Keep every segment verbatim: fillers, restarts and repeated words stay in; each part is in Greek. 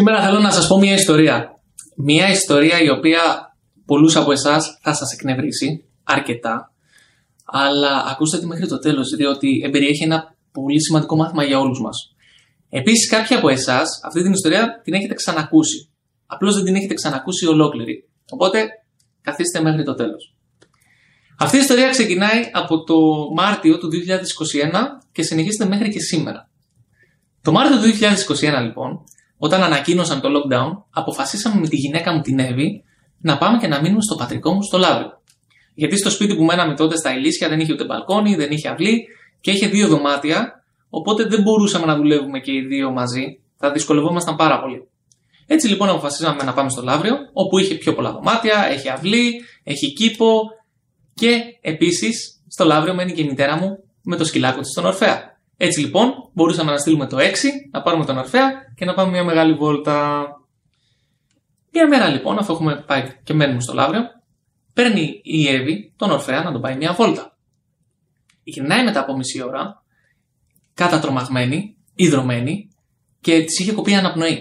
Σήμερα θέλω να σας πω μια ιστορία. Μια ιστορία η οποία πολλούς από εσάς θα σας εκνευρίσει αρκετά, αλλά ακούστε τη μέχρι το τέλος, διότι εμπεριέχει ένα πολύ σημαντικό μάθημα για όλους μας. Επίσης, κάποιοι από εσάς αυτή την ιστορία την έχετε ξανακούσει. Απλώς δεν την έχετε ξανακούσει ολόκληρη. Οπότε, καθίστε μέχρι το τέλος. Αυτή η ιστορία ξεκινάει από το Μάρτιο του δύο χιλιάδες είκοσι ένα και συνεχίζεται μέχρι και σήμερα. Το Μάρτιο του δύο χιλιάδες είκοσι ένα, λοιπόν, όταν ανακοίνωσαν το lockdown, αποφασίσαμε με τη γυναίκα μου την Εύη να πάμε και να μείνουμε στο πατρικό μου στο Λάβριο. Γιατί στο σπίτι που μέναμε τότε στα Ηλίσια δεν είχε ούτε μπαλκόνι, δεν είχε αυλή και είχε δύο δωμάτια, οπότε δεν μπορούσαμε να δουλεύουμε και οι δύο μαζί, θα δυσκολευόμασταν πάρα πολύ. Έτσι λοιπόν αποφασίσαμε να πάμε στο Λάβριο, όπου είχε πιο πολλά δωμάτια, έχει αυλή, έχει κήπο και επίσης στο Λάβριο μένει και η μητέρα μου με το σκυλάκο της στον Ορφέα. Έτσι λοιπόν μπορούσαμε να στείλουμε το έξι, να πάρουμε τον Ορφέα και να πάμε μια μεγάλη βόλτα. Μια μέρα λοιπόν, αφού έχουμε πάει και μένουμε στο Λάβριο, παίρνει η Εύη τον Ορφέα να τον πάει μια βόλτα. Γυρνάει μετά από μισή ώρα, κατατρομαγμένη, ιδρωμένη και της είχε κοπεί αναπνοή.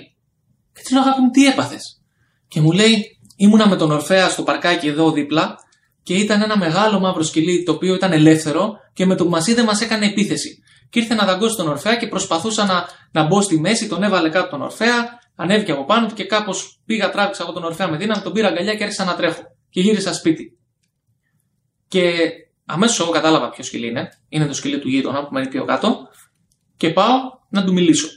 Και της λέω, αγάπη μου, τι έπαθες? Και μου λέει, ήμουνα με τον Ορφέα στο παρκάκι εδώ δίπλα και ήταν ένα μεγάλο μαύρο σκυλί το οποίο ήταν ελεύθερο και με το που μας είδε μας έκανε επίθεση. Και ήρθε να δαγκώσει τον Ορφέα και προσπαθούσα να, να μπω στη μέση, τον έβαλε κάτω τον Ορφέα, ανέβηκε από πάνω του και κάπως πήγα, τράβηξα από τον Ορφέα με δύναμη, τον πήρα αγκαλιά και άρχισα να τρέχω. Και γύρισα σπίτι. Και αμέσως εγώ κατάλαβα ποιο σκυλί είναι. Είναι το σκυλί του γείτονα που μένει πιο κάτω. Και πάω να του μιλήσω.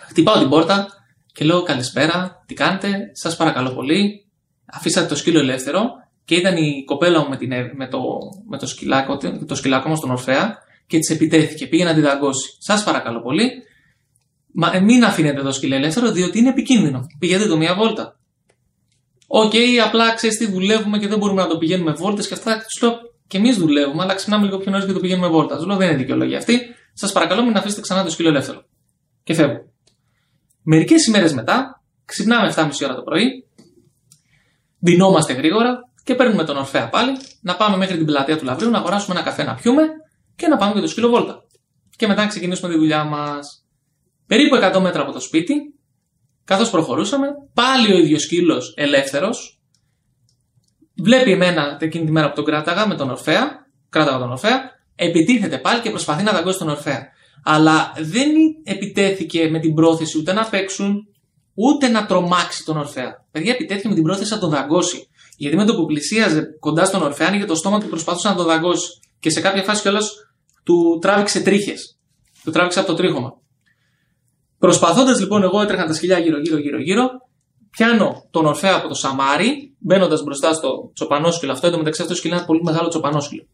Χτυπάω την πόρτα και λέω, καλησπέρα, τι κάνετε, σας παρακαλώ πολύ. Αφήσατε το σκύλο ελεύθερο και ήταν η κοπέλα μου με, την, με, το, με το, σκυλάκο, το σκυλάκο μας τον Ορφέα. Και της επιτέθηκε, πήγε να τη δαγκώσει. Σας παρακαλώ πολύ, μα, μην αφήνετε το σκύλο ελεύθερο, διότι είναι επικίνδυνο. Πηγαίνετε το μία βόλτα. Οκ, okay, απλά ξέρεις τι, δουλεύουμε και δεν μπορούμε να το πηγαίνουμε βόλτες και αυτά. Τους λέω, και εμείς δουλεύουμε, αλλά ξυπνάμε λίγο πιο νωρίς και το πηγαίνουμε βόλτα. Τους λέω, δεν είναι δικαιολογία αυτή. Σας παρακαλώ, μην αφήσετε ξανά το σκύλο ελεύθερο. Και φεύγω. Μερικές ημέρες μετά, ξυπνάμε εφτά και μισή ώρα το πρωί, ντυνόμαστε γρήγορα και παίρνουμε τον Ορφέα πάλι να πάμε μέχρι την πλατεία του Λαβρίου να αγοράσουμε ένα καφέ να πιούμε. Και να πάμε για το σκύλο βόλτα. Και μετά να ξεκινήσουμε τη δουλειά μας. Περίπου εκατό μέτρα από το σπίτι, καθώς προχωρούσαμε, πάλι ο ίδιος σκύλος ελεύθερος, βλέπει εμένα εκείνη τη μέρα που τον κράταγα με τον Ορφέα, κράταγα τον Ορφέα, επιτίθεται πάλι και προσπαθεί να δαγκώσει τον Ορφέα. Αλλά δεν επιτέθηκε με την πρόθεση ούτε να παίξουν, ούτε να τρομάξει τον Ορφέα. Παιδιά, επιτέθηκε με την πρόθεση να τον δαγκώσει. Γιατί με το που πλησίαζε κοντά στον Ορφέα, άνοιγε το στόμα του, προσπαθούσε να τον δαγκώσει. Και σε κάποια φάση κιόλας του τράβηξε τρίχες. Του τράβηξε από το τρίχωμα. Προσπαθώντας λοιπόν, εγώ έτρεχα τα σκυλιά γύρω-γύρω-γύρω-γύρω, πιάνω τον Ορφέα από το σαμάρι, μπαίνοντας μπροστά στο τσοπανόσκυλο. Αυτό εδώ μεταξύ αυτό το σκυλί είναι ένα πολύ μεγάλο τσοπανόσκυλο.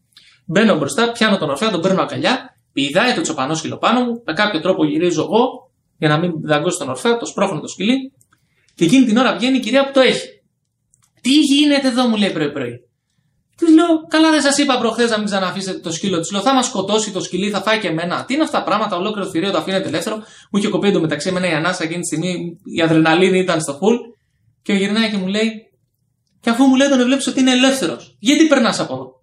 Μπαίνω μπροστά, πιάνω τον Ορφέα, τον παίρνω αγκαλιά, πηδάει το τσοπανόσκυλο πάνω μου, με κάποιο τρόπο γυρίζω εγώ για να μην δαγκώσει τον Ορφέα, το σπρώχνω το σκυλί, και εκείνη την ώρα βγαίνει η κυρία που το έχει. Τι γίνεται εδώ, μου λέει πρωί-πρωί. Τη λέω, καλά, δεν σας είπα προχθές να μην ξανααφήσετε το σκύλο? Τη λέω, θα μας σκοτώσει το σκυλί, θα φάει και εμένα. Τι είναι αυτά τα πράγματα, ολόκληρο θηρίο το αφήνετε ελεύθερο. Μου είχε κοπεί εντωμεταξύ εμένα η ανάσα εκείνη τη στιγμή, η αδρεναλίνη ήταν στο full. Και γυρνάει και μου λέει, και αφού μου λέει τον βλέπεις ότι είναι ελεύθερος, γιατί περνάς από εδώ?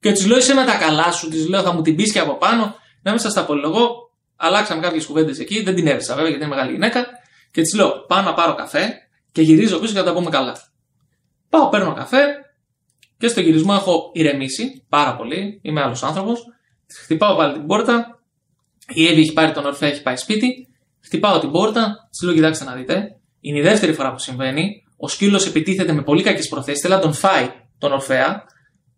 Και τη λέω, είσαι με τα καλά σου, τη λέω, θα μου την πεις και από πάνω. Να μην σας τα πολυλογώ. Αλλάξαμε κάποιες κουβέντες εκεί, δεν την έβρισα βέβαια γιατί είναι μεγάλη γυναίκα. Και τη λέω, πάω να πάρω καφέ και γυρίζω πίσω και θα τα πούμε καλά. Πάω, παίρνω καφέ. Και στο γυρισμό έχω ηρεμήσει πάρα πολύ, είμαι άλλος άνθρωπος. Χτυπάω πάλι την πόρτα. Η Εύη έχει πάρει τον Ορφέα, έχει πάει σπίτι. Χτυπάω την πόρτα, της λέω, κοιτάξτε να δείτε. Είναι η δεύτερη φορά που συμβαίνει. Ο σκύλος επιτίθεται με πολύ κακές προθέσεις. Θέλει να τον φάει τον Ορφέα.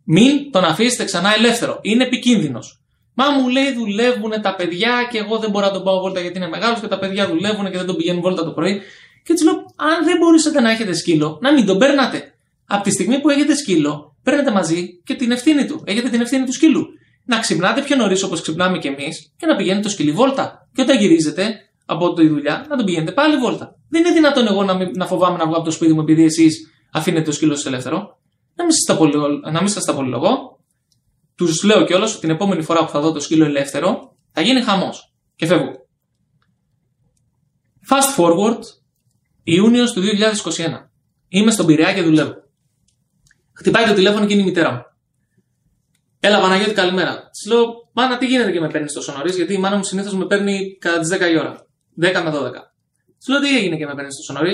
Μην τον αφήσετε ξανά ελεύθερο. Είναι επικίνδυνος. Μα μου λέει, δουλεύουν τα παιδιά και εγώ δεν μπορώ να τον πάω βόλτα γιατί είναι μεγάλος και τα παιδιά δουλεύουν και δεν τον πηγαίνουν βόλτα το πρωί. Και της λέω, αν δεν μπορούσατε να έχετε σκύλο, να μην τον παίρνατε. Από τη στιγμή που έχετε σκύλο, παίρνετε μαζί και την ευθύνη του. Έχετε την ευθύνη του σκύλου. Να ξυπνάτε πιο νωρίς όπως ξυπνάμε κι εμείς και να πηγαίνετε το σκυλί βόλτα. Και όταν γυρίζετε από τη δουλειά, να τον πηγαίνετε πάλι βόλτα. Δεν είναι δυνατόν εγώ να, μην, να φοβάμαι να βγω από το σπίτι μου επειδή εσείς αφήνετε το σκύλο σας ελεύθερο. Να μην σας τα πολυλογώ. Τους λέω κιόλας ότι την επόμενη φορά που θα δω το σκύλο ελεύθερο θα γίνει χαμός. Και φεύγω. Fast forward, Ιούνιος του δύο χιλιάδες είκοσι ένα. Είμαι στον Πειραιά και δουλεύω. Χτυπάει το τηλέφωνο και είναι η μητέρα μου. Έλα, Παναγιώτη, καλημέρα. Της λέω, μάνα, τι γίνεται και με παίρνεις τόσο νωρίς? Γιατί η μάνα μου συνήθως με παίρνει κατά τις δέκα η ώρα. δέκα με δώδεκα. Σου λέω τι έγινε και με παίρνει τόσο νωρί.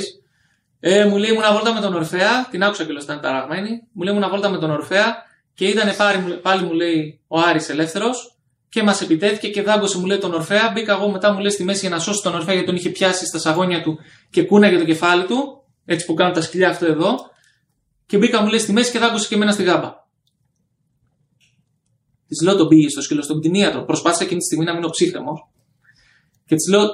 Ε, μου λέει, ήμουν βόλτα με τον Ορφέα, την άκουσα και λέω ήταν ταραγμένη. Μου λέει, ήμουν βόλτα με τον Ορφέα και ήταν πάλι, πάλι μου λέει ο Άρης ελεύθερος και μας επιτέθηκε και δάγκωσε μου λέει τον Ορφέα. Μπήκα εγώ μετά μου λέει στη μέση για να σώσω τον Ορφέα γιατί τον είχε πιάσει στα σαγόνια του και κούναγε το κεφάλι του. Έτσι που κάνουν τα σκυλιά αυτό εδώ. Και μπήκα μου λέει στη μέση και δάγκωσε και εμένα στη γάμπα. Τη λέω τον πήγε στο σκύλο στον κτηνίατρο. Προσπάθησα εκείνη τη στιγμή να μείνω ψύχρεμος. Και τη λέω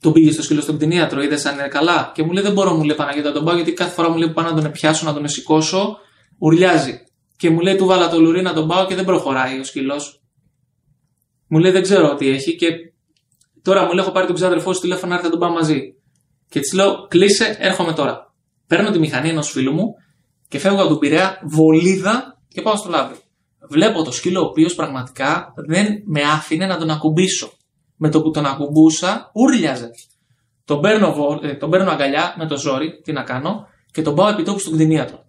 τον πήγε στο σκύλο στον κτηνίατρο, είδες αν είναι καλά. Και μου λέει δεν μπορώ, μου λέει Παναγιώτα τον πάω, γιατί κάθε φορά μου λέει που πάω να τον πιάσω, να τον σηκώσω, ουρλιάζει. Και μου λέει του βάλα το λουρί να τον πάω και δεν προχωράει ο σκύλος. Μου λέει δεν ξέρω τι έχει. Και τώρα μου λέει έχω πάρει τον ξάδελφό σου τηλέφωνο να έρθει να τον πάω μαζί. Και τη λέω κλείσε, έρχομαι τώρα. Παίρνω τη μηχανή ενός φίλου μου και φεύγω από τον Πειραιά βολίδα και πάω στο Λάβι. Βλέπω το σκύλο ο οποίος πραγματικά δεν με άφηνε να τον ακουμπήσω. Με το που τον ακουμπούσα, ούρλιαζε. Τον παίρνω, τον παίρνω αγκαλιά με το ζόρι, τι να κάνω, και τον πάω επιτόπου στον κτηνίατρο.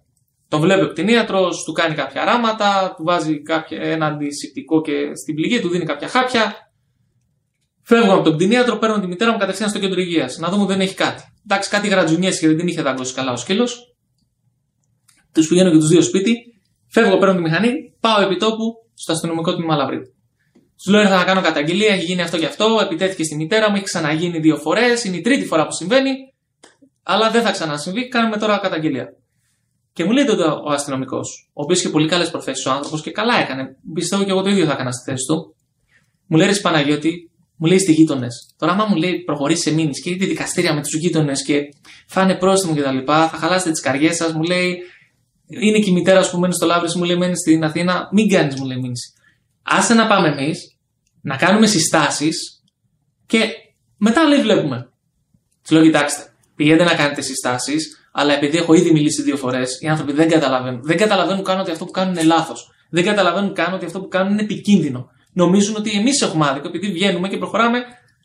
Τον βλέπει ο κτηνίατρος, του κάνει κάποια ράματα, του βάζει κάποια, ένα αντισηπτικό και στην πληγή, του δίνει κάποια χάπια. Φεύγω από τον κτηνίατρο, παίρνω τη μητέρα μου κατευθείαν στο κέντρο υγείας. Να δούμε δεν έχει κάτι. Εντάξει, κάτι γρατζουνιές και δεν την είχε δαγκώσει καλά ο σκύλος. Τους πηγαίνω και τους δύο σπίτι. Φεύγω, παίρνω τη μηχανή, πάω επιτόπου στο αστυνομικό τμήμα Λαβρίτου. Του λέω: ήρθα να κάνω καταγγελία, έχει γίνει αυτό και αυτό, επιτέθηκε στη μητέρα μου, έχει ξαναγίνει δύο φορές, είναι η τρίτη φορά που συμβαίνει, αλλά δεν θα ξανασυμβεί, κάνουμε τώρα καταγγελία. Και μου λέει τότε ο αστυνομικός, ο οποίος είχε πολύ καλές προθέσεις ο άνθρωπος και καλά έκανε, πιστεύω και εγώ το ίδιο θα έκανα στη θέση του. Μου λέει: Ρε Παναγιώτη, μου λέει: Είστε γείτονες. Τώρα, άμα μου λέει: προχωρήσει σε μήνες και είτε δικαστήρια με τους γείτονες και φάνε πρόστιμο κτλ., θα χαλάσετε τις καριές σας, μου λέει. Είναι και η μητέρα που μένει στο Λάβρης, μου λέει: μένει στην Αθήνα, μην κάνεις, μου λέει: μήνυση. Άσε να πάμε εμείς, να κάνουμε συστάσεις και μετά λέει: βλέπουμε. Τη λέω: κοιτάξτε, πηγαίνετε να κάνετε συστάσεις, αλλά επειδή έχω ήδη μιλήσει δύο φορές, οι άνθρωποι δεν καταλαβαίνουν. Δεν καταλαβαίνουν καν ότι αυτό που κάνουν είναι λάθος. Δεν καταλαβαίνουν καν ότι αυτό που κάνουν είναι επικίνδυνο. Νομίζουν ότι εμείς έχουμε άδικο, επειδή βγαίνουμε και προχωράμε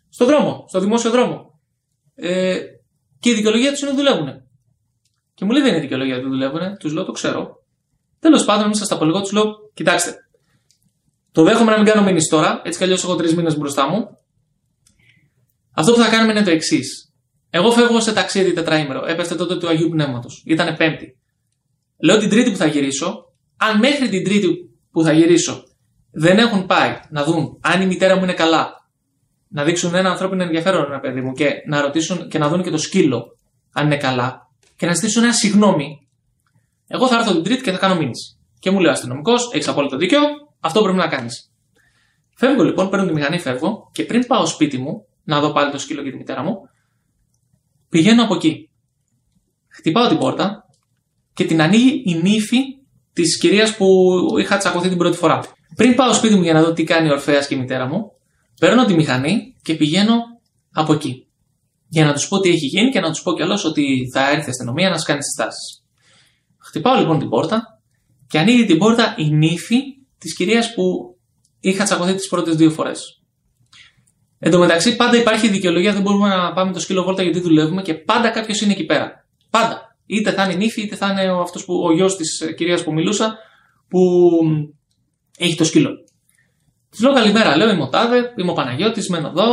στον δρόμο, στο δημόσιο δρόμο. Ε, και η δικαιολογία τους είναι ότι δουλεύουν. Και μου λέει δεν είναι δικαιολογία ότι δουλεύουν, τους λέω το ξέρω. Τέλος πάντων, μέσα στα πολυγό τους λέω: κοιτάξτε, το δέχομαι να μην κάνω μήνυση τώρα, έτσι κι αλλιώς έχω τρεις μήνες μπροστά μου. Αυτό που θα κάνουμε είναι το εξής. Εγώ φεύγω σε ταξίδι τετραήμερο, έπεστε τότε του Αγίου Πνεύματος, ήτανε Πέμπτη. Λέω την Τρίτη που θα γυρίσω, αν μέχρι την Τρίτη που θα γυρίσω δεν έχουν πάει να δουν αν η μητέρα μου είναι καλά, να δείξουν ένα ανθρώπινο ενδιαφέρον, ένα παιδί μου, και να ρωτήσουν και να δουν και το σκύλο αν είναι καλά. Και να στήσουν ένα συγγνώμη, εγώ θα έρθω την Τρίτη και θα κάνω μήνυση. Και μου λέει ο αστυνομικός: έχεις απόλυτο δίκιο, αυτό πρέπει να κάνεις. Φεύγω λοιπόν, παίρνω τη μηχανή, φεύγω και πριν πάω σπίτι μου, να δω πάλι το σκύλο και τη μητέρα μου, πηγαίνω από εκεί. Χτυπάω την πόρτα και την ανοίγει η νύφη της κυρίας που είχα τσακωθεί την πρώτη φορά. Πριν πάω σπίτι μου για να δω τι κάνει ο Ορφέας και η μητέρα μου, παίρνω τη μηχανή και πηγαίνω από εκεί. Για να τους πω τι έχει γίνει και να τους πω κιόλας ότι θα έρθει η αστυνομία να σας κάνει συστάσεις. Χτυπάω λοιπόν την πόρτα και ανοίγει την πόρτα η νύφη της κυρίας που είχα τσακωθεί τις πρώτες δύο φορές. Εν τω μεταξύ, πάντα υπάρχει δικαιολογία, δεν μπορούμε να πάμε το σκύλο βόλτα γιατί δουλεύουμε και πάντα κάποιος είναι εκεί πέρα. Πάντα. Είτε θα είναι η νύφη, είτε θα είναι ο, αυτός που, ο γιος της κυρίας που μιλούσα που έχει το σκύλο. Της λέω καλημέρα, λέω είμαι ο Τάδε, είμαι ο Παναγιώτης, μένω εδώ.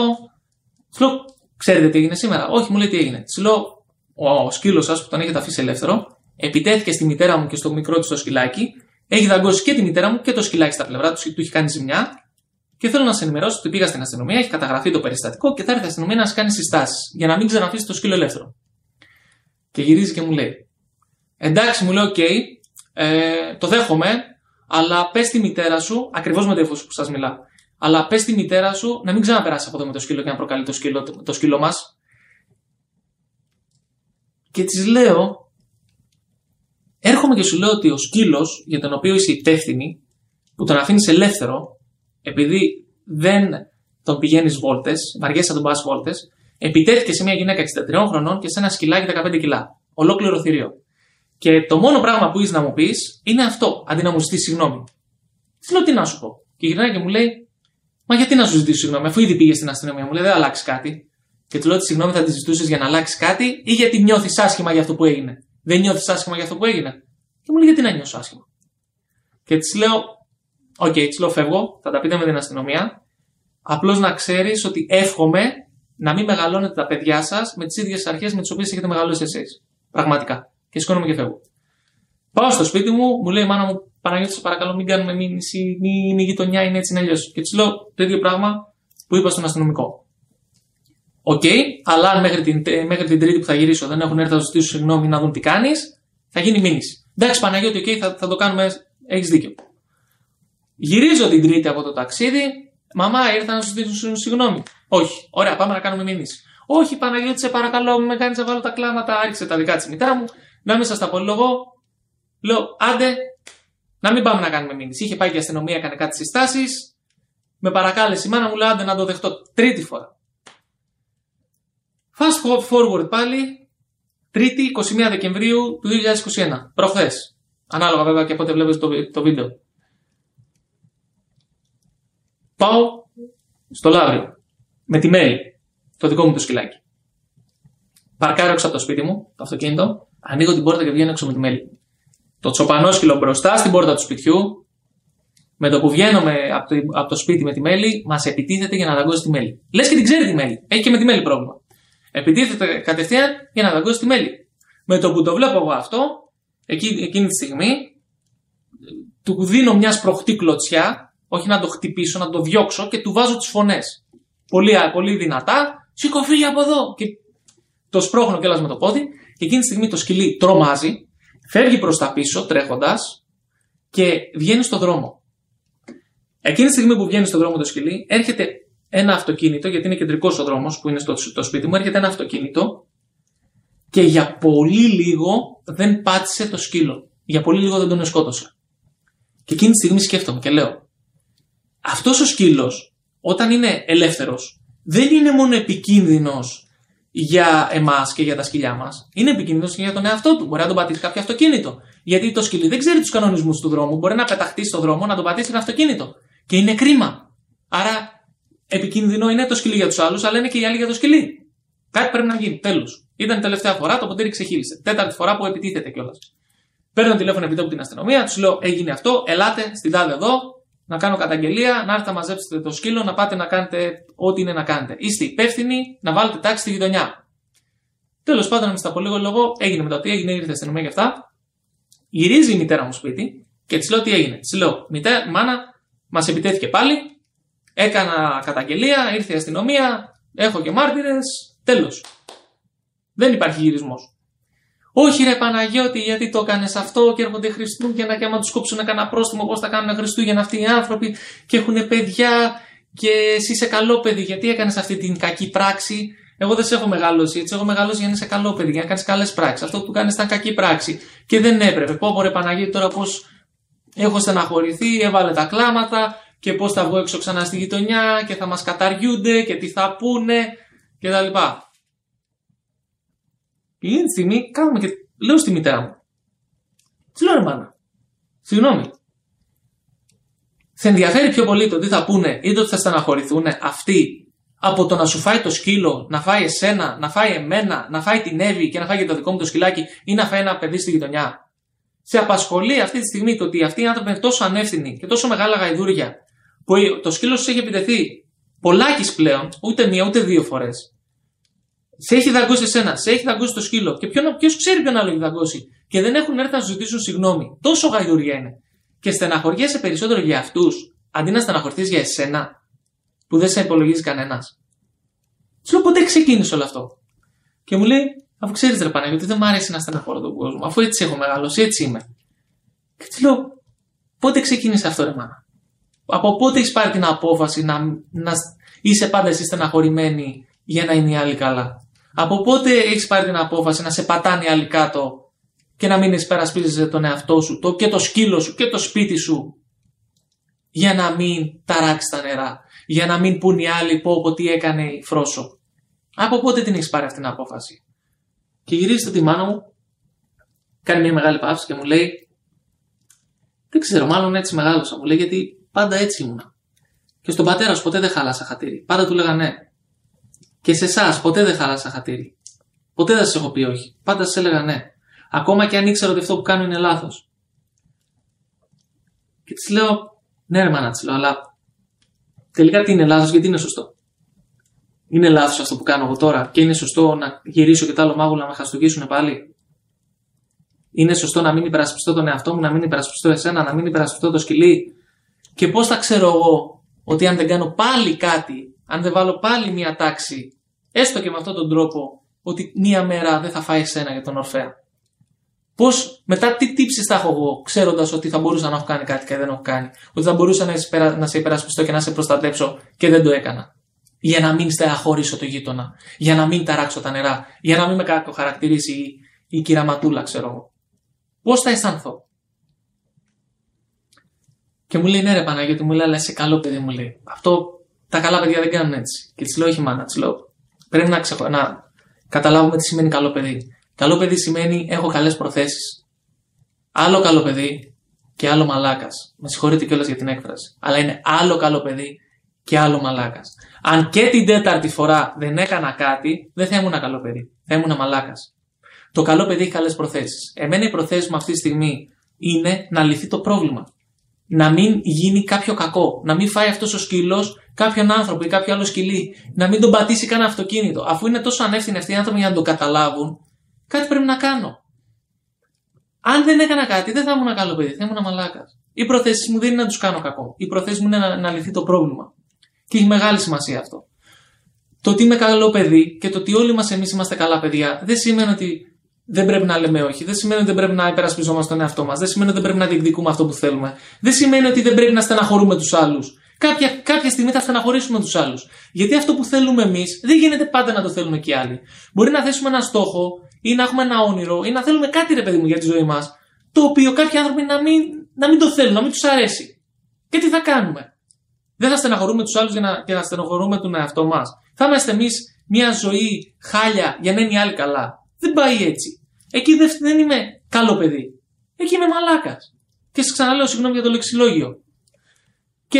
Της λέω, ξέρετε τι έγινε σήμερα? Όχι, μου λέει τι έγινε. Της λέω: ο σκύλος σας που τον έχετε αφήσει ελεύθερο, επιτέθηκε στη μητέρα μου και στο μικρό της το σκυλάκι. Έχει δαγκώσει και τη μητέρα μου και το σκυλάκι στα πλευρά του, του έχει κάνει ζημιά. Και θέλω να σε ενημερώσω ότι πήγα στην αστυνομία, έχει καταγραφεί το περιστατικό και θα έρθει η αστυνομία να σας κάνει συστάσεις για να μην ξαναφήσει το σκύλο ελεύθερο. Και γυρίζει και μου λέει: εντάξει, μου λέει, οκ, okay, ε, το δέχομαι, αλλά πες τη μητέρα σου, ακριβώς με το ύφος που σας μιλά. Αλλά πες τη μητέρα σου να μην ξαναπεράσει από εδώ με το σκύλο και να προκαλεί το σκύλο, το σκύλο μας. Και της λέω: έρχομαι και σου λέω ότι ο σκύλος για τον οποίο είσαι υπεύθυνη, που τον αφήνεις ελεύθερο, επειδή δεν τον πηγαίνεις βόλτες, βαριέσαι να τον πας βόλτες, επιτέθηκε σε μια γυναίκα εξήντα τριών χρονών και σε ένα σκυλάκι δεκαπέντε κιλά. Ολόκληρο θηρίο. Και το μόνο πράγμα που είσαι να μου πεις είναι αυτό, αντί να μου ζητήσεις συγγνώμη. Της λέω: τι να σου πω? Και γυρνάει και μου λέει: μα γιατί να σου ζητήσω συγγνώμη, αφού ήδη πήγε στην αστυνομία? Μου λέει: δεν αλλάξει κάτι. Και του λέω: τη συγγνώμη θα τη ζητούσε για να αλλάξει κάτι ή γιατί νιώθει άσχημα για αυτό που έγινε? Δεν νιώθει άσχημα για αυτό που έγινε? Και μου λέει: γιατί να νιώσω άσχημα? Και τη λέω: οκ, okay, τη λέω: φεύγω, θα τα πείτε με την αστυνομία. Απλώς να ξέρει ότι εύχομαι να μην μεγαλώνετε τα παιδιά σας με τις ίδιες αρχές με τις οποίες έχετε μεγαλώσει εσείς. Πραγματικά. Και σηκώνομαι και φεύγω. Πάω στο σπίτι μου, μου λέει η μάνα μου, Παναγιώτη, σας παρακαλώ, μην κάνουμε μήνυση, μην η γειτονιά είναι έτσι να αλλιώς. Και της λέω το ίδιο πράγμα που είπα στον αστυνομικό. Οκ, okay, αλλά αν μέχρι την, μέχρι την Τρίτη που θα γυρίσω δεν έχουν έρθει να ζητήσουν συγγνώμη να δουν τι κάνεις, θα γίνει μήνυση. Εντάξει, Παναγιώτη, okay, θα, θα το κάνουμε, έχεις δίκιο. Γυρίζω την Τρίτη από το ταξίδι, μαμά ήρθα να σου ζητήσουν συγγνώμη. Όχι, ωραία, πάμε να κάνουμε μήνυση. Όχι, Παναγιώτη, σε παρακαλώ, μην με κάνεις να βάλω τα κλάματα, άρχισε τα δικά της μητέρα μου, να μην σας τα πολυλογώ. Λέω, άντε, να μην πάμε να κάνουμε μήνυση. Είχε πάει και η αστυνομία, έκανε κάτι συστάσεις. Με παρακάλεσε η μάνα μου, λέω, άντε να το δεχτώ. Τρίτη φορά. Fast forward πάλι, Τρίτη εικοστή πρώτη Δεκεμβρίου του δύο χιλιάδες είκοσι ένα, προχθές. Ανάλογα βέβαια και πότε βλέπετε το, το βίντεο. Πάω στο Λαύριο, με τη mail, το δικό μου το σκυλάκι. Παρκάρω έξω από το σπίτι μου, το αυτοκίνητο, ανοίγω την πόρτα και βγαίνω έξω με τη mail. Το τσοπανόσκυλο μπροστά στην πόρτα του σπιτιού, με το που βγαίνουμε από το σπίτι με τη μέλη, μας επιτίθεται για να δαγκώσει τη μέλη. Λες και την ξέρει τη μέλη. Έχει και με τη μέλη πρόβλημα. Επιτίθεται κατευθείαν για να δαγκώσει τη μέλη. Με το που το βλέπω εγώ αυτό, εκείνη, εκείνη τη στιγμή, του δίνω μια σπροχτή κλωτσιά, όχι να το χτυπήσω, να το διώξω και του βάζω τις φωνές. Πολύ, πολύ δυνατά, σήκω φύγε από εδώ. Και το σπρώχνω κιόλας με το πόδι, και εκείνη τη στιγμή το σκυλί τρομάζει. Φεύγει προς τα πίσω τρέχοντας και βγαίνει στον δρόμο. Εκείνη τη στιγμή που βγαίνει στον δρόμο το σκυλί, έρχεται ένα αυτοκίνητο, γιατί είναι κεντρικός ο δρόμος που είναι στο, στο σπίτι μου, έρχεται ένα αυτοκίνητο και για πολύ λίγο δεν πάτησε το σκύλο. Για πολύ λίγο δεν τον σκότωσε. Και εκείνη τη στιγμή σκέφτομαι και λέω, αυτός ο σκύλος όταν είναι ελεύθερος δεν είναι μόνο επικίνδυνος για εμάς και για τα σκυλιά μας, είναι επικίνδυνος και για τον εαυτό του. Μπορεί να τον πατήσει κάποιο αυτοκίνητο. Γιατί το σκυλί δεν ξέρει τους κανονισμούς του δρόμου. Μπορεί να πεταχτεί στον δρόμο, να τον πατήσει ένα αυτοκίνητο. Και είναι κρίμα. Άρα, επικίνδυνο είναι το σκυλί για τους άλλους, αλλά είναι και οι άλλοι για το σκυλί. Κάτι πρέπει να γίνει. Τέλος. Ήταν η τελευταία φορά, το ποτήρι ξεχύλισε. Τέταρτη φορά που επιτίθεται κιόλας. Παίρνω τηλέφωνο επιτόπου την αστυνομία, τους λέω: έγινε αυτό, ελάτε στην τάδε εδώ, να κάνω καταγγελία, να έρθετε να μαζέψετε το σκύλο, να πάτε να κάνετε ό,τι είναι να κάνετε. Είστε υπεύθυνοι να βάλετε τάξη στη γειτονιά. Τέλος πάντων, με στα πολύ λόγω, έγινε μετά τι έγινε, ήρθε η αστυνομία και αυτά. Γυρίζει η μητέρα μου σπίτι και της λέω τι έγινε. Της λέω: μητέρα, μάνα, μας επιτέθηκε πάλι. Έκανα καταγγελία, ήρθε η αστυνομία, έχω και μάρτυρες. Τέλος. Δεν υπάρχει γυρισμός. Όχι ρε Παναγιώτη, γιατί το έκανες αυτό και έρχονται Χριστούγεννα και άμα τους κόψουν κανένα πρόστιμο πώς θα κάνουν Χριστούγεννα αυτοί οι άνθρωποι και έχουν παιδιά και εσύ είσαι καλό παιδί, γιατί έκανες αυτή την κακή πράξη. Εγώ δεν σε έχω μεγαλώσει έτσι, έχω μεγαλώσει για να είσαι καλό παιδί, για να κάνεις καλές πράξεις. Αυτό που κάνεις ήταν κακή πράξη και δεν έπρεπε. Πω ρε Παναγιώτη τώρα πώς έχω στεναχωρηθεί, έβαλε τα κλάματα και πώς θα βγω έξω ξανά στη γειτονιά και θα μας καταργιούνται και τι θα πούνε κτλ. Και εκείνη τη στιγμή κάνουμε και λέω στη μητέρα μου. Τι λέω ρε μάνα, συγγνώμη. Σε ενδιαφέρει πιο πολύ το τι θα πούνε ή το ότι θα στεναχωρηθούν αυτοί από το να σου φάει το σκύλο, να φάει εσένα, να φάει εμένα, να φάει την Εύη και να φάει και το δικό μου το σκυλάκι ή να φάει ένα παιδί στη γειτονιά. Σε απασχολεί αυτή τη στιγμή το ότι αυτοί οι άνθρωποι είναι τόσο ανεύθυνοι και τόσο μεγάλα γαϊδούρια που το σκύλο σου έχει επιτεθεί πολλάκις πλέον, ούτε μία ούτε δύο φορές. Σε έχει δαγκώσει εσένα, σε έχει δαγκώσει το σκύλο. Και ποιο ξέρει ποιον άλλο έχει δαγκώσει. Και δεν έχουν έρθει να σου ζητήσουν συγγνώμη. Τόσο γαϊδουριά είναι. Και στεναχωριέσαι περισσότερο για αυτούς, αντί να στεναχωρηθείς για εσένα, που δεν σε υπολογίζει κανένας. Σου λέω ποτέ ξεκίνησε όλο αυτό. Και μου λέει, αφού ξέρεις ρε Παναγιώτη, δεν μ' αρέσει να στεναχωρώ τον κόσμο, αφού έτσι έχω μεγαλώσει, έτσι είμαι. Και τη λέω, πότε ξεκίνησε αυτό ρε μάνα. Από πότε έχει πάρει την απόφαση να, να είσαι πάντα εσύ στεναχωρημένη για να είναι οι άλλοι καλά. Από πότε έχεις πάρει την απόφαση να σε πατάνε οι άλλοι κάτω και να μην υπερασπίζεσαι τον εαυτό σου το, και το σκύλο σου και το σπίτι σου για να μην ταράξεις τα νερά, για να μην πουν οι άλλοι πω πω τι έκανε η Φρόσο. Από πότε την έχεις πάρει αυτή την απόφαση. Και γυρίζει τη μάνα μου, κάνει μια μεγάλη παύση και μου λέει, δεν ξέρω, μάλλον έτσι μεγάλωσα. Μου λέει, γιατί πάντα έτσι ήμουνα. Και στον πατέρα σου ποτέ δεν χάλασα χατήρι. Πάντα του λέγανε ναι. Και σε εσάς ποτέ δεν χαλάσα χατήρι. Ποτέ δεν σας έχω πει όχι. Πάντα σας έλεγα ναι. Ακόμα και αν ήξερα ότι αυτό που κάνω είναι λάθος. Και της λέω, ναι ρε μάνα, της λέω, αλλά τελικά τι είναι λάθος και τι είναι σωστό. είναι λάθος αυτό που κάνω εγώ τώρα και είναι σωστό να γυρίσω και τα άλλο μάγουλα να με χαστοκίσουν πάλι. Είναι σωστό να μην υπερασπιστώ τον εαυτό μου, να μην υπερασπιστώ εσένα, να μην υπερασπιστώ το σκυλί. Και πώς θα ξέρω εγώ ότι αν δεν κάνω πάλι κάτι, αν δεν βάλω πάλι μία τάξη, έστω και με αυτόν τον τρόπο, ότι μία μέρα δεν θα φάει εσένα για τον Ορφέα. Πώς, μετά τι τύψεις θα έχω εγώ, ξέροντας ότι θα μπορούσα να έχω κάνει κάτι και δεν έχω κάνει, ότι θα μπορούσα να σε υπερασπιστώ και να σε προστατέψω και δεν το έκανα. Για να μην στεναχωρήσω το γείτονα, για να μην ταράξω τα νερά, για να μην με κακοχαρακτηρίσει η, η κυραματούλα, ξέρω εγώ. Πώς θα αισθανθώ? Και μου λέει, ναι, ρε Παναγιώτη, μου λέει, αλλά είσαι καλό παιδί, μου λέει. Αυτό τα καλά παιδιά δεν κάνουν έτσι. Και τη λέω, όχι, μάνα, τη λέω. Πρέπει να, ξεχω... να καταλάβουμε τι σημαίνει καλό παιδί. Καλό παιδί σημαίνει έχω καλές προθέσεις. Άλλο καλό παιδί και άλλο μαλάκας. Με συγχωρείτε κιόλας για την έκφραση. Αλλά είναι άλλο καλό παιδί και άλλο μαλάκας. Αν και την τέταρτη φορά δεν έκανα κάτι, δεν θα ήμουν καλό παιδί. Θα ήμουν μαλάκας. Το καλό παιδί έχει καλές προθέσεις. Εμένα οι προθέσεις μου αυτή τη στιγμή είναι να λυθεί το πρόβλημα. Να μην γίνει κάποιο κακό. Να μην φάει αυτός ο σκύλος κάποιον άνθρωπο ή κάποιο άλλο σκυλί. Να μην τον πατήσει κανένα αυτοκίνητο. Αφού είναι τόσο ανεύθυνοι αυτοί οι άνθρωποι για να το καταλάβουν, κάτι πρέπει να κάνω. Αν δεν έκανα κάτι, δεν θα ήμουν καλό παιδί, θα ήμουν μαλάκας. Οι προθέσεις μου δεν είναι να τους κάνω κακό. Οι προθέσεις μου είναι να, να λυθεί το πρόβλημα. Και έχει μεγάλη σημασία αυτό. Το ότι είμαι καλό παιδί και το ότι όλοι μας εμείς είμαστε καλά παιδιά δεν σημαίνει ότι δεν πρέπει να λέμε όχι. Δεν σημαίνει ότι δεν πρέπει να υπερασπιζόμαστε τον εαυτό μας. Δεν σημαίνει ότι δεν πρέπει να διεκδικούμε αυτό που θέλουμε. Δεν σημαίνει ότι δεν πρέπει να στεναχωρούμε τους άλλους. Κάποια, κάποια στιγμή θα στεναχωρήσουμε τους άλλους. Γιατί αυτό που θέλουμε εμείς δεν γίνεται πάντα να το θέλουμε και οι άλλοι. Μπορεί να θέσουμε ένα στόχο ή να έχουμε ένα όνειρο ή να θέλουμε κάτι, ρε παιδί μου, για τη ζωή μας, το οποίο κάποιοι άνθρωποι να μην, να μην το θέλουν, να μην τους αρέσει. Και τι θα κάνουμε? Δεν θα στεναχωρούμε τους άλλους για να, για να στεναχωρούμε τον εαυτό μας. Θα είμαστε εμείς μια ζωή χάλια για να είναι οι άλλοι καλά. Δεν πάει έτσι. Εκεί δεν, δεν είμαι καλό παιδί. Εκεί είμαι μαλάκας. Και σας ξαναλέω συγγνώμη για το λεξιλόγιο. Και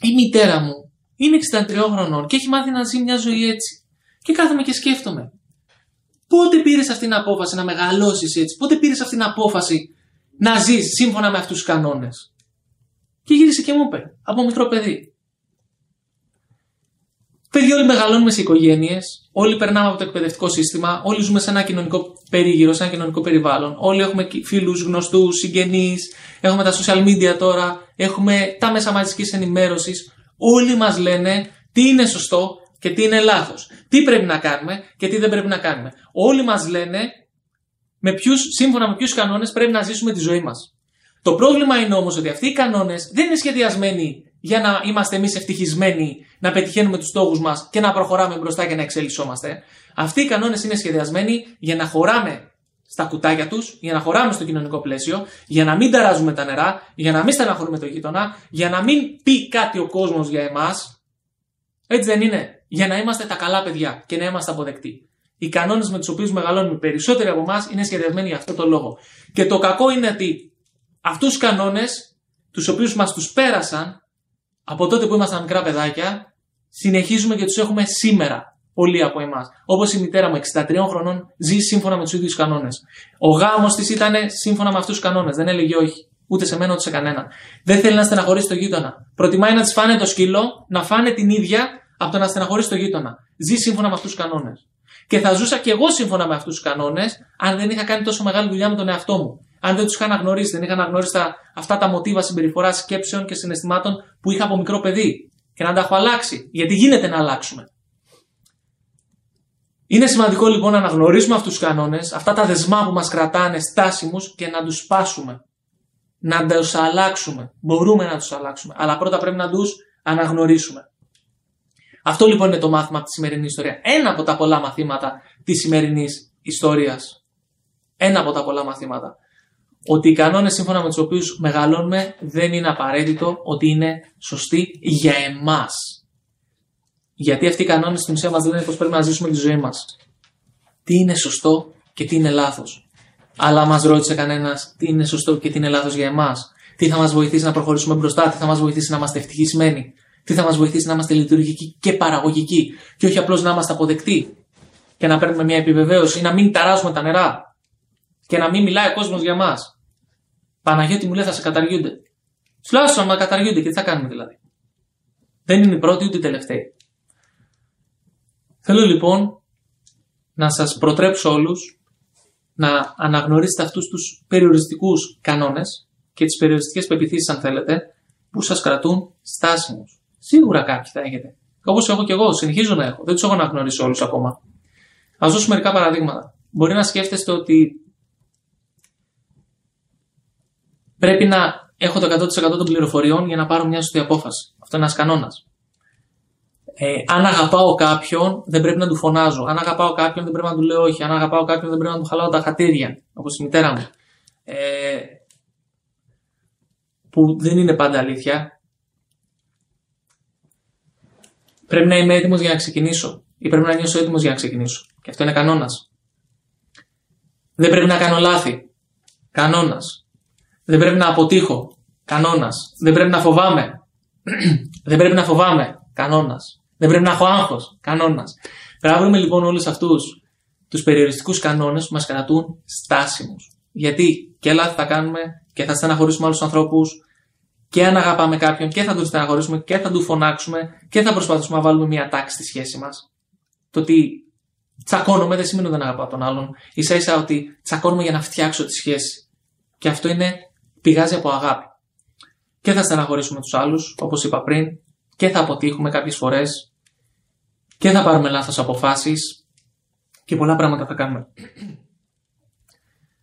η μητέρα μου είναι εξήντα τρία χρονών και έχει μάθει να ζει μια ζωή έτσι. Και κάθομαι και σκέφτομαι. Πότε πήρες αυτή την απόφαση να μεγαλώσεις έτσι? Πότε πήρες αυτή την απόφαση να ζεις σύμφωνα με αυτούς τους κανόνες? Και γύρισε και μου είπε, από μικρό παιδί. Παιδί, όλοι μεγαλώνουμε σε οικογένειες, όλοι περνάμε από το εκπαιδευτικό σύστημα, όλοι ζούμε σε ένα κοινωνικό περίγυρο, σε ένα κοινωνικό περιβάλλον, όλοι έχουμε φίλους, γνωστούς, συγγενείς, έχουμε τα social media τώρα, έχουμε τα μέσα μαζικής ενημέρωσης. Όλοι μας λένε τι είναι σωστό και τι είναι λάθος, τι πρέπει να κάνουμε και τι δεν πρέπει να κάνουμε. Όλοι μας λένε με ποιους, σύμφωνα με ποιους κανόνες πρέπει να ζήσουμε τη ζωή μας. Το πρόβλημα είναι όμως ότι αυτοί οι κανόνες δεν είναι σχεδιασμένοι για να είμαστε εμείς ευτυχισμένοι, να πετυχαίνουμε τους στόχους μας και να προχωράμε μπροστά και να εξελισσόμαστε. Αυτοί οι κανόνες είναι σχεδιασμένοι για να χωράμε στα κουτάκια τους, για να χωράμε στο κοινωνικό πλαίσιο, για να μην ταράζουμε τα νερά, για να μην στεναχωρούμε το γείτονα, για να μην πει κάτι ο κόσμος για εμάς. Έτσι δεν είναι? Για να είμαστε τα καλά παιδιά και να είμαστε αποδεκτοί. Οι κανόνες με τους οποίους μεγαλώνουμε περισσότεροι από εμάς είναι σχεδιασμένοι για αυτό το λόγο. Και το κακό είναι ότι αυτούς τους κανόνες, τους οποίους μας τους πέρασαν από τότε που ήμασταν μικρά παιδάκια, συνεχίζουμε και τους έχουμε σήμερα πολλοί από εμάς. Όπως η μητέρα μου εξήντα τριών χρονών ζει σύμφωνα με τους ίδιους κανόνες. Ο γάμος της ήταν σύμφωνα με αυτούς τους κανόνες. Δεν έλεγε όχι. Ούτε σε μένα ούτε σε κανένα. Δεν θέλει να στεναχωρήσει το γείτονα. Προτιμάει να της φάνε το σκύλο, να φάνε την ίδια, από το να στεναχωρήσει το γείτονα. Ζει σύμφωνα με αυτούς τους κανόνες. Και θα ζούσα κι εγώ σύμφωνα με αυτούς τους κανόνες, αν δεν είχα κάνει τόσο μεγάλη δουλειά με τον εαυτό μου. Αν δεν τους είχα αναγνωρίσει, δεν είχα αναγνωρίσει τα, αυτά τα μοτίβα συμπεριφοράς, σκέψεων και συναισθημάτων που είχα από μικρό παιδί. Και να τα έχω αλλάξει. Γιατί γίνεται να αλλάξουμε. Είναι σημαντικό λοιπόν να αναγνωρίσουμε αυτούς τους κανόνες, αυτά τα δεσμά που μας κρατάνε στάσιμους και να τους σπάσουμε. Να τους αλλάξουμε. Μπορούμε να τους αλλάξουμε. Αλλά πρώτα πρέπει να τους αναγνωρίσουμε. Αυτό λοιπόν είναι το μάθημα από τη σημερινή ιστορία. Ένα από τα πολλά μαθήματα της σημερινής ιστορίας. Ένα από τα πολλά μαθήματα. Ότι οι κανόνες σύμφωνα με τους οποίους μεγαλώνουμε δεν είναι απαραίτητο ότι είναι σωστοί για εμάς. Γιατί αυτοί οι κανόνες στην ουσία μας λένε πώς πρέπει να ζήσουμε τη ζωή μας. Τι είναι σωστό και τι είναι λάθος. Αλλά μας ρώτησε κανένας τι είναι σωστό και τι είναι λάθος για εμάς. Τι θα μας βοηθήσει να προχωρήσουμε μπροστά, τι θα μας βοηθήσει να είμαστε ευτυχισμένοι. Τι θα μας βοηθήσει να είμαστε λειτουργικοί και παραγωγικοί και όχι απλώς να είμαστε αποδεκτοί και να παίρνουμε μια επιβεβαίωση ή να μην ταράζουμε τα νερά και να μην μιλάει ο κόσμος για μας. Παναγιώτη, μου λέει, θα σε καταργούνται. Σου λέω, άσε, μα καταργούνται και τι θα κάνουμε δηλαδή. Δεν είναι η πρώτη ούτε η τελευταία. Θέλω λοιπόν να σας προτρέψω όλους να αναγνωρίσετε αυτούς τους περιοριστικούς κανόνες και τις περιοριστικές πεποιθήσεις, αν θέλετε, που σας κρατούν στάσιμους. Σίγουρα κάποιοι θα έχετε. Όπως έχω και εγώ, συνεχίζω να έχω. Δεν τους έχω να γνωρίσω όλους ακόμα. Ας δώσω μερικά παραδείγματα. Μπορεί να σκέφτεστε ότι πρέπει να έχω το εκατό τοις εκατό των πληροφοριών για να πάρω μια σωστή απόφαση. Αυτό είναι ένας κανόνας. Ε, αν αγαπάω κάποιον, δεν πρέπει να του φωνάζω. Αν αγαπάω κάποιον, δεν πρέπει να του λέω όχι. Αν αγαπάω κάποιον, δεν πρέπει να του χαλάω τα χατήρια, όπως η μητέρα μου. Ε, που δεν είναι πάντα αλήθεια. Πρέπει να είμαι έτοιμος για να ξεκινήσω ή πρέπει να νιώσω έτοιμος για να ξεκινήσω. Και αυτό είναι κανόνας. Δεν πρέπει να κάνω λάθη. Κανόνας. Δεν πρέπει να αποτύχω. Κανόνας. Δεν πρέπει να φοβάμαι. Δεν πρέπει να φοβάμαι. Κανόνας. Δεν πρέπει να έχω άγχος. Κανόνας. Πρέπει να βρούμε λοιπόν όλους αυτούς τους περιοριστικούς κανόνες που μας κρατούν στάσιμους. Γιατί και λάθη θα κάνουμε και θα στεναχωρήσουμε άλλους ανθρώπους. Και αν αγαπάμε κάποιον και θα τον στεναχωρήσουμε και θα του φωνάξουμε και θα προσπαθήσουμε να βάλουμε μια τάξη στη σχέση μας. Το ότι τσακώνομαι δεν σημαίνει ότι δεν αγαπάω τον άλλον. Ίσα ίσα ότι τσακώνομαι για να φτιάξω τη σχέση. Και αυτό είναι, πηγάζει από αγάπη. Και θα στεναχωρήσουμε τους άλλους, όπως είπα πριν, και θα αποτύχουμε κάποιες φορές και θα πάρουμε λάθος αποφάσεις και πολλά πράγματα θα κάνουμε.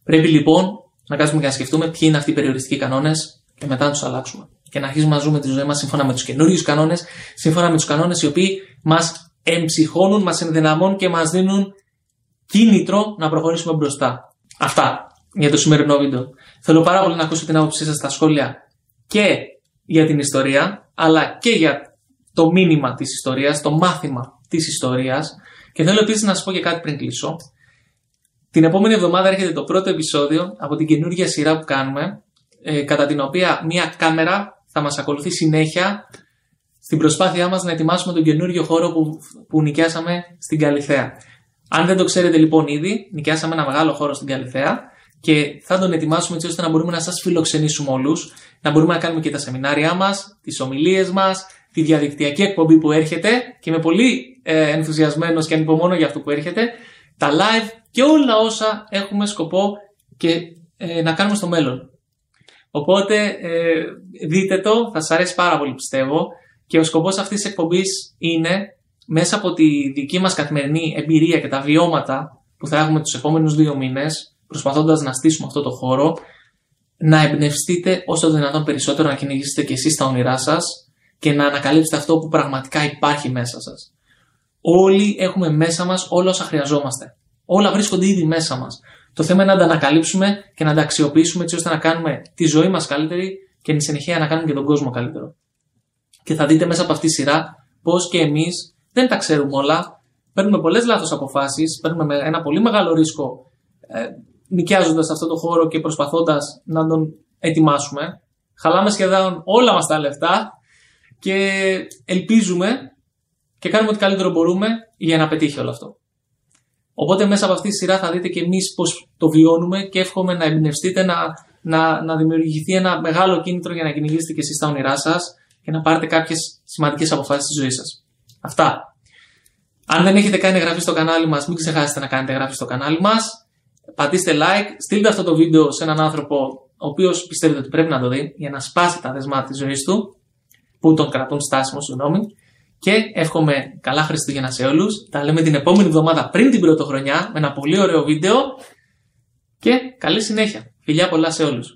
Πρέπει λοιπόν να κάτσουμε και να σκεφτούμε ποιοι είναι αυτοί οι περιοριστικοί κανόνες. Και μετά να τους αλλάξουμε. Και να αρχίσουμε να ζούμε τη ζωή μας σύμφωνα με τους καινούριους κανόνες, σύμφωνα με τους κανόνες οι οποίοι μας εμψυχώνουν, μας ενδυναμώνουν και μας δίνουν κίνητρο να προχωρήσουμε μπροστά. Αυτά για το σημερινό βίντεο. Θέλω πάρα πολύ να ακούσω την άποψή σας στα σχόλια και για την ιστορία, αλλά και για το μήνυμα της ιστορίας, το μάθημα της ιστορίας. Και θέλω επίσης να σας πω και κάτι πριν κλείσω. Την επόμενη εβδομάδα έρχεται το πρώτο επεισόδιο από την καινούργια σειρά που κάνουμε. Κατά την οποία μία κάμερα θα μας ακολουθεί συνέχεια στην προσπάθειά μας να ετοιμάσουμε τον καινούριο χώρο που, που νοικιάσαμε στην Καλιθέα. Αν δεν το ξέρετε λοιπόν ήδη, νοικιάσαμε ένα μεγάλο χώρο στην Καλιθέα και θα τον ετοιμάσουμε έτσι ώστε να μπορούμε να σας φιλοξενήσουμε όλους, να μπορούμε να κάνουμε και τα σεμινάρια μας, τις ομιλίες μας, τη διαδικτυακή εκπομπή που έρχεται και είμαι πολύ ε, ενθουσιασμένος και ανυπομονώ για αυτό που έρχεται, τα live και όλα όσα έχουμε σκοπό και ε, να κάνουμε στο μέλλον. Οπότε ε, δείτε το, θα σας αρέσει πάρα πολύ πιστεύω και ο σκοπός αυτής της εκπομπής είναι μέσα από τη δική μας καθημερινή εμπειρία και τα βιώματα που θα έχουμε τους επόμενους δύο μήνες προσπαθώντας να στήσουμε αυτό το χώρο να εμπνευστείτε όσο το δυνατόν περισσότερο να κυνηγήσετε και εσείς τα όνειρά σας και να ανακαλύψετε αυτό που πραγματικά υπάρχει μέσα σας. Όλοι έχουμε μέσα μας όλα όσα χρειαζόμαστε. Όλα βρίσκονται ήδη μέσα μας. Το θέμα είναι να τα ανακαλύψουμε και να τα αξιοποιήσουμε έτσι ώστε να κάνουμε τη ζωή μας καλύτερη και εν συνεχεία να κάνουμε και τον κόσμο καλύτερο. Και θα δείτε μέσα από αυτή τη σειρά πώς και εμείς δεν τα ξέρουμε όλα, παίρνουμε πολλές λάθος αποφάσεις, παίρνουμε ένα πολύ μεγάλο ρίσκο ε, νοικιάζοντας αυτό το χώρο και προσπαθώντας να τον ετοιμάσουμε. Χαλάμε σχεδόν όλα μας τα λεφτά και ελπίζουμε και κάνουμε ό,τι καλύτερο μπορούμε για να πετύχει όλο αυτό. Οπότε μέσα από αυτή τη σειρά θα δείτε και εμείς πώς το βιώνουμε και εύχομαι να εμπνευστείτε, να, να, να δημιουργηθεί ένα μεγάλο κίνητρο για να κυνηγήσετε και εσείς τα όνειρά σας και να πάρετε κάποιες σημαντικές αποφάσεις στη ζωή σας. Αυτά. Αν δεν έχετε κάνει εγγραφή στο κανάλι μας, μην ξεχάσετε να κάνετε εγγραφή στο κανάλι μας. Πατήστε like, στείλτε αυτό το βίντεο σε έναν άνθρωπο ο οποίος πιστεύετε ότι πρέπει να το δει για να σπάσει τα δεσμά της ζωής του, που τον κρατούν στάσιμο, συγγνώμη. Και εύχομαι καλά Χριστούγεννα σε όλους. Τα λέμε την επόμενη εβδομάδα πριν την Πρωτοχρονιά με ένα πολύ ωραίο βίντεο. Και καλή συνέχεια. Φιλιά πολλά σε όλους.